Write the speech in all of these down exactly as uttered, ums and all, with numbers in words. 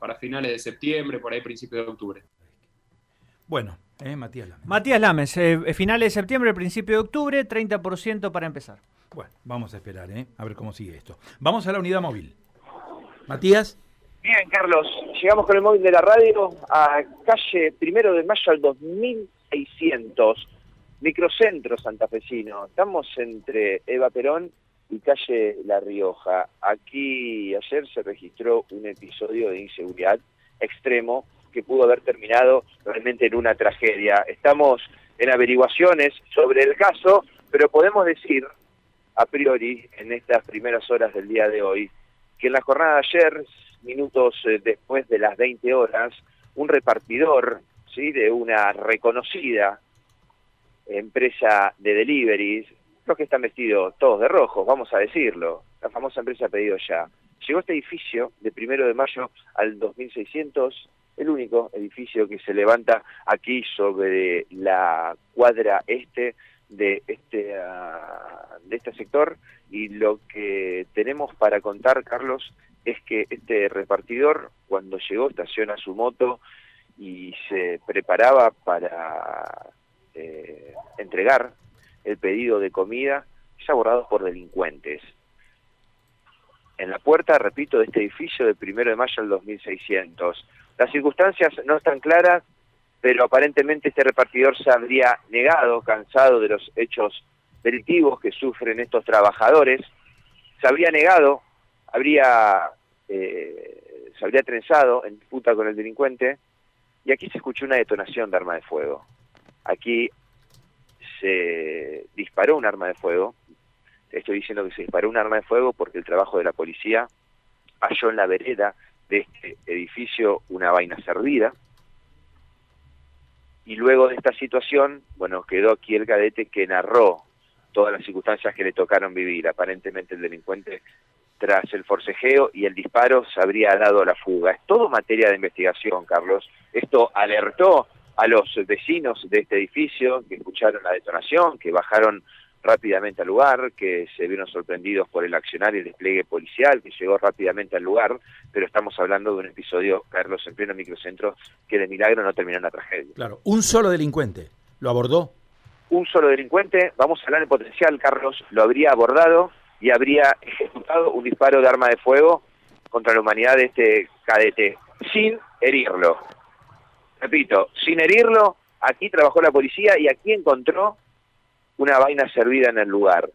para finales de septiembre, por ahí principio de octubre. Bueno, eh, Matías Lames. Matías Lames, eh, finales de septiembre, principio de octubre, treinta por ciento para empezar. Bueno, vamos a esperar, eh, a ver cómo sigue esto. Vamos a la unidad móvil. Matías. Bien, Carlos, llegamos con el móvil de la radio a calle Primero de Mayo al dos mil seiscientos, microcentro santafesino. Estamos entre Eva Perón y calle La Rioja. Aquí ayer se registró un episodio de inseguridad extremo que pudo haber terminado realmente en una tragedia. Estamos en averiguaciones sobre el caso, pero podemos decir a priori en estas primeras horas del día de hoy que en la jornada de ayer, minutos después de las veinte horas, un repartidor, ¿sí?, de una reconocida empresa de deliveries, los que están vestidos todos de rojo, vamos a decirlo, la famosa empresa Pedido Ya, llegó a este edificio de Primero de Mayo al dos mil seiscientos, el único edificio que se levanta aquí sobre la cuadra este de este, uh, de este sector, y lo que tenemos para contar, Carlos, es que este repartidor, cuando llegó, estaciona su moto y se preparaba para eh, entregar el pedido de comida, es abordado por delincuentes. En la puerta, repito, de este edificio del Primero de Mayo al dos mil seiscientos. Las circunstancias no están claras, pero aparentemente este repartidor se habría negado, cansado de los hechos delictivos que sufren estos trabajadores, se habría negado, habría eh, se habría trenzado en disputa con el delincuente, y aquí se escuchó una detonación de arma de fuego. Aquí se disparó un arma de fuego. Estoy diciendo que se disparó un arma de fuego porque el trabajo de la policía halló en la vereda de este edificio una vaina servida. Y luego de esta situación, bueno, quedó aquí el cadete que narró todas las circunstancias que le tocaron vivir. Aparentemente el delincuente, tras el forcejeo y el disparo, se habría dado a la fuga. Es todo materia de investigación, Carlos. Esto alertó a los vecinos de este edificio, que escucharon la detonación, que bajaron rápidamente al lugar, que se vieron sorprendidos por el accionar y el despliegue policial que llegó rápidamente al lugar, pero estamos hablando de un episodio, Carlos, en pleno microcentro, que de milagro no terminó en la tragedia. Claro, un solo delincuente lo abordó. Un solo delincuente, vamos a hablar en potencial, Carlos, lo habría abordado y habría ejecutado un disparo de arma de fuego contra la humanidad de este cadete, sin herirlo. Repito, sin herirlo, aquí trabajó la policía y aquí encontró una vaina servida en el lugar.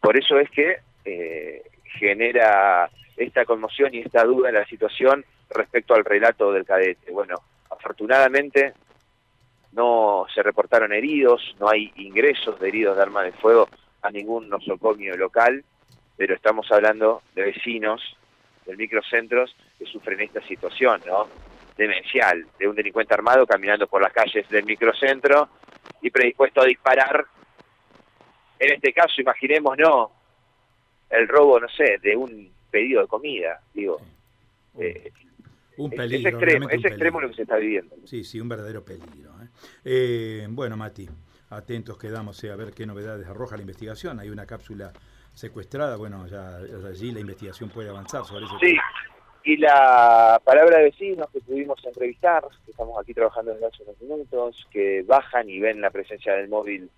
Por eso es que eh, genera esta conmoción y esta duda en la situación respecto al relato del cadete. Bueno, afortunadamente no se reportaron heridos, no hay ingresos de heridos de arma de fuego a ningún nosocomio local, pero estamos hablando de vecinos del microcentros que sufren esta situación, ¿no?, demencial, de un delincuente armado caminando por las calles del microcentro y predispuesto a disparar. En este caso, imaginemos, no, el robo, no sé, de un pedido de comida, digo. Sí. Eh, un peligro. Es extremo, es extremo lo que se está viviendo. Sí, sí, un verdadero peligro. ¿eh? Eh, bueno, Mati, atentos quedamos eh, a ver qué novedades arroja la investigación. Hay una cápsula secuestrada, bueno, ya, ya allí la investigación puede avanzar sobre eso. Sí. Y la palabra de vecinos que pudimos entrevistar, que estamos aquí trabajando desde hace unos minutos, que bajan y ven la presencia del móvil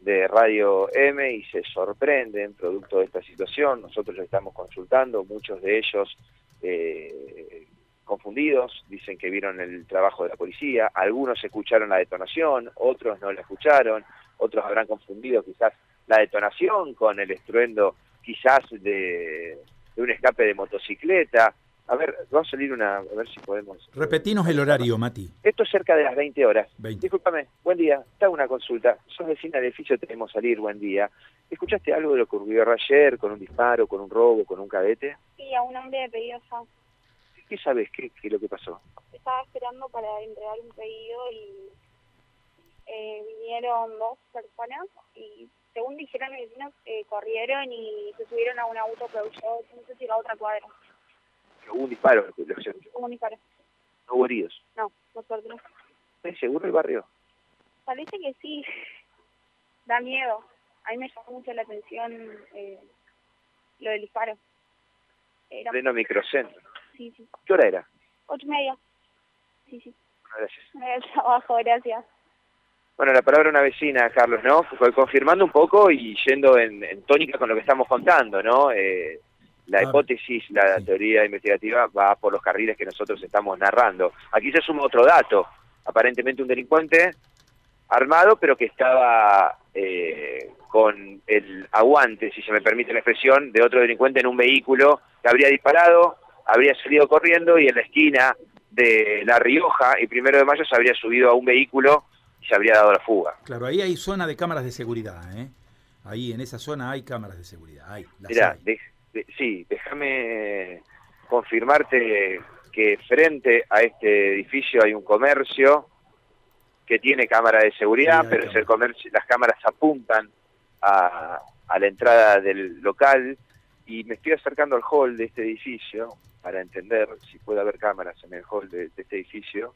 de Radio M y se sorprenden producto de esta situación. Nosotros los estamos consultando, muchos de ellos eh, confundidos, dicen que vieron el trabajo de la policía, algunos escucharon la detonación, otros no la escucharon, otros habrán confundido quizás la detonación con el estruendo quizás de... de un escape de motocicleta. A ver, va a salir una... A ver si podemos... Repetinos el horario, Mati. Esto es cerca de las veinte horas. veinte. Discúlpame, buen día, te hago una consulta. Sos vecina del edificio, tenemos salir, buen día. ¿Escuchaste algo de lo que ocurrió ayer, con un disparo, con un robo, con un cadete? Sí, a un hombre de pedido ya. ¿Qué sabes? ¿Qué, qué es lo que pasó? Estaba esperando para entregar un pedido y eh, vinieron dos personas y... Según dijeron los vecinos, eh, corrieron y se subieron a un auto, pero yo no sé si la otra cuadra. ¿Hubo un disparo? Hubo un disparo. ¿No hubo heridos? No, por suerte no. ¿Es seguro el barrio? Parece que sí. Da miedo. A mí me llamó mucho la atención eh, lo del disparo. Era pleno microcentro. sí, sí. ¿Qué hora era? Ocho y media. Sí, sí. Bueno, gracias. El trabajo, gracias. Bueno, la palabra una vecina, Carlos, ¿no? Confirmando un poco y yendo en, en tónica con lo que estamos contando, ¿no? Eh, la claro. hipótesis, la sí. teoría investigativa va por los carriles que nosotros estamos narrando. Aquí se suma otro dato. Aparentemente un delincuente armado, pero que estaba eh, con el aguante, si se me permite la expresión, de otro delincuente en un vehículo que habría disparado, habría salido corriendo y en la esquina de La Rioja y Primero de Mayo se habría subido a un vehículo y se habría dado la fuga. Claro, ahí hay zona de cámaras de seguridad, ¿eh? Ahí en esa zona hay cámaras de seguridad. Hay, las Mirá, hay. De, de, sí, déjame confirmarte que frente a este edificio hay un comercio que tiene cámara de seguridad, sí, pero es el comercio, las cámaras apuntan a, a la entrada del local y me estoy acercando al hall de este edificio para entender si puede haber cámaras en el hall de, de este edificio.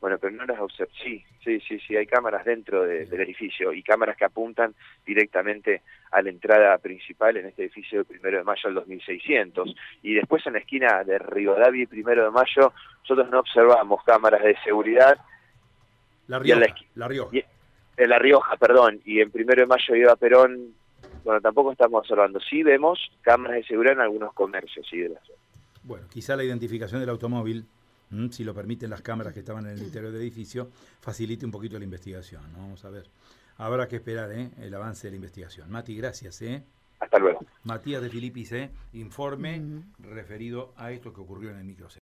Bueno, pero no las observo. Sí, sí, sí, sí, hay cámaras dentro de, del edificio y cámaras que apuntan directamente a la entrada principal en este edificio de Primero de Mayo al dos mil seiscientos. Y después en la esquina de Rivadavia y Primero de Mayo, nosotros no observamos cámaras de seguridad. La Rioja, la, la Rioja. Y, eh, La Rioja, perdón. Y en Primero de Mayo Eva Perón, bueno, tampoco estamos observando. Sí vemos cámaras de seguridad en algunos comercios. Sí, de la zona. Bueno, quizá la identificación del automóvil, si lo permiten las cámaras que estaban en el interior del edificio, facilite un poquito la investigación, ¿no? Vamos a ver. Habrá que esperar ¿eh? el avance de la investigación. Mati, gracias. ¿eh? Hasta luego. Matías de Filipis, ¿eh? informe uh-huh. referido a esto que ocurrió en el microcentro.